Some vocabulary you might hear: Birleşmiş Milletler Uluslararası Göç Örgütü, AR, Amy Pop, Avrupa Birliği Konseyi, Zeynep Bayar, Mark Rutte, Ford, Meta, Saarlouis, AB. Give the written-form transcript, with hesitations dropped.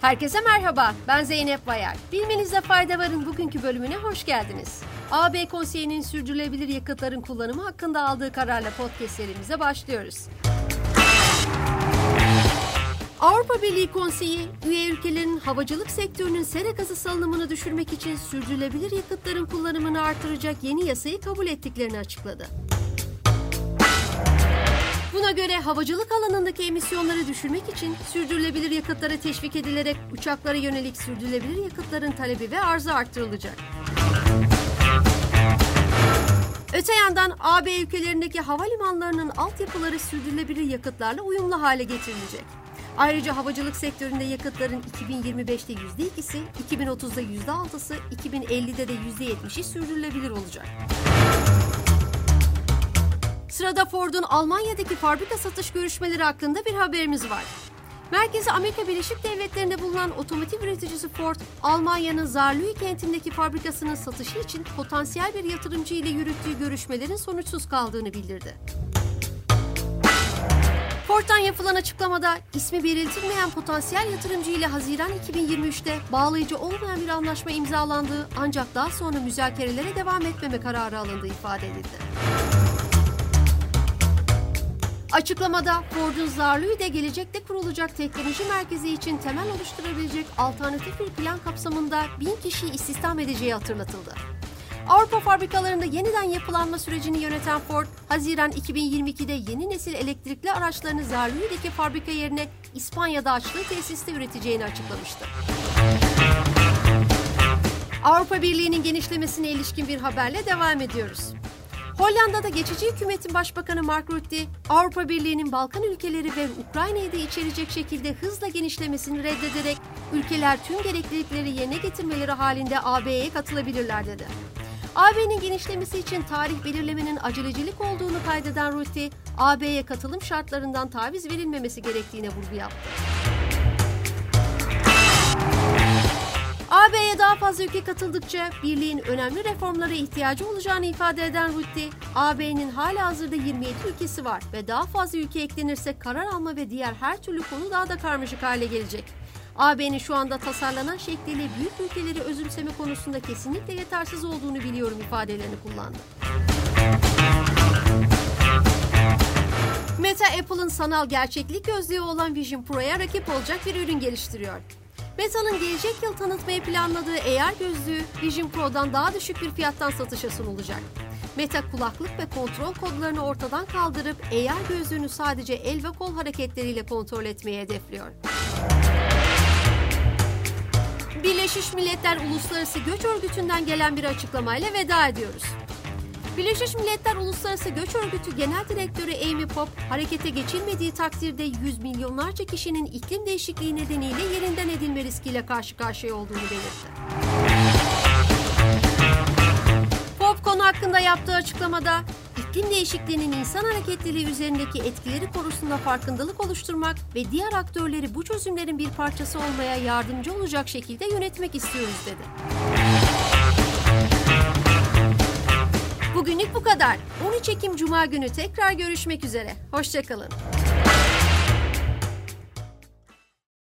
Herkese merhaba, ben Zeynep Bayar. Bilmenizde fayda varın bugünkü bölümüne hoş geldiniz. AB Konseyi'nin sürdürülebilir yakıtların kullanımı hakkında aldığı kararla podcast serimize başlıyoruz. Avrupa Birliği Konseyi, üye ülkelerin havacılık sektörünün sera gazı salınımını düşürmek için sürdürülebilir yakıtların kullanımını artıracak yeni yasayı kabul ettiklerini açıkladı. Buna göre havacılık alanındaki emisyonları düşürmek için sürdürülebilir yakıtlara teşvik edilerek uçaklara yönelik sürdürülebilir yakıtların talebi ve arzı artırılacak. Öte yandan AB ülkelerindeki havalimanlarının altyapıları sürdürülebilir yakıtlarla uyumlu hale getirilecek. Ayrıca havacılık sektöründe yakıtların 2025'te %2'si, 2030'da %6'sı, 2050'de de %70'i sürdürülebilir olacak. Sırada Ford'un Almanya'daki fabrika satış görüşmeleri hakkında bir haberimiz var. Merkezi Amerika Birleşik Devletleri'nde bulunan otomotiv üreticisi Ford, Almanya'nın Saarlouis kentindeki fabrikasının satışı için potansiyel bir yatırımcı ile yürüttüğü görüşmelerin sonuçsuz kaldığını bildirdi. Ford'dan yapılan açıklamada, ismi belirtilmeyen potansiyel yatırımcı ile Haziran 2023'te bağlayıcı olmayan bir anlaşma imzalandığı ancak daha sonra müzakerelere devam etmeme kararı alındığı ifade edildi. Açıklamada Ford'un Saarlouis'de gelecekte kurulacak teknoloji merkezi için temel oluşturabilecek alternatif bir plan kapsamında 1000 kişiyi istihdam edeceği hatırlatıldı. Avrupa fabrikalarında yeniden yapılanma sürecini yöneten Ford, Haziran 2022'de yeni nesil elektrikli araçlarını Saarlouis'deki fabrika yerine İspanya'da açtığı tesiste üreteceğini açıklamıştı. Avrupa Birliği'nin genişlemesine ilişkin bir haberle devam ediyoruz. Hollanda'da geçici hükümetin başbakanı Mark Rutte, Avrupa Birliği'nin Balkan ülkeleri ve Ukrayna'yı da içerecek şekilde hızla genişlemesini reddederek ülkeler tüm gereklilikleri yerine getirmeleri halinde AB'ye katılabilirler dedi. AB'nin genişlemesi için tarih belirlemenin acelecilik olduğunu kaydeden Rutte, AB'ye katılım şartlarından taviz verilmemesi gerektiğine vurgu yaptı. AB'ye daha fazla ülke katıldıkça birliğin önemli reformlara ihtiyacı olacağını ifade eden Rutte, AB'nin halihazırda 27 ülkesi var ve daha fazla ülke eklenirse karar alma ve diğer her türlü konu daha da karmaşık hale gelecek. AB'nin şu anda tasarlanan şekliyle büyük ülkeleri özümseme konusunda kesinlikle yetersiz olduğunu biliyorum ifadelerini kullandı. Meta, Apple'ın sanal gerçeklik gözlüğü olan Vision Pro'ya rakip olacak bir ürün geliştiriyor. Meta'nın gelecek yıl tanıtmayı planladığı AR gözlüğü Vision Pro'dan daha düşük bir fiyattan satışa sunulacak. Meta, kulaklık ve kontrol kodlarını ortadan kaldırıp AR gözlüğünü sadece el ve kol hareketleriyle kontrol etmeyi hedefliyor. Birleşmiş Milletler Uluslararası Göç Örgütü'nden gelen bir açıklamayla veda ediyoruz. Birleşmiş Milletler Uluslararası Göç Örgütü Genel Direktörü Amy Pop, harekete geçilmediği takdirde yüz milyonlarca kişinin iklim değişikliği nedeniyle yerinden edilme riskiyle karşı karşıya olduğunu belirtti. Pop konu hakkında yaptığı açıklamada, iklim değişikliğinin insan hareketliliği üzerindeki etkileri konusunda farkındalık oluşturmak ve diğer aktörleri bu çözümlerin bir parçası olmaya yardımcı olacak şekilde yönetmek istiyoruz dedi. Bugünlük bu kadar. 13 Ekim Cuma günü tekrar görüşmek üzere. Hoşça kalın.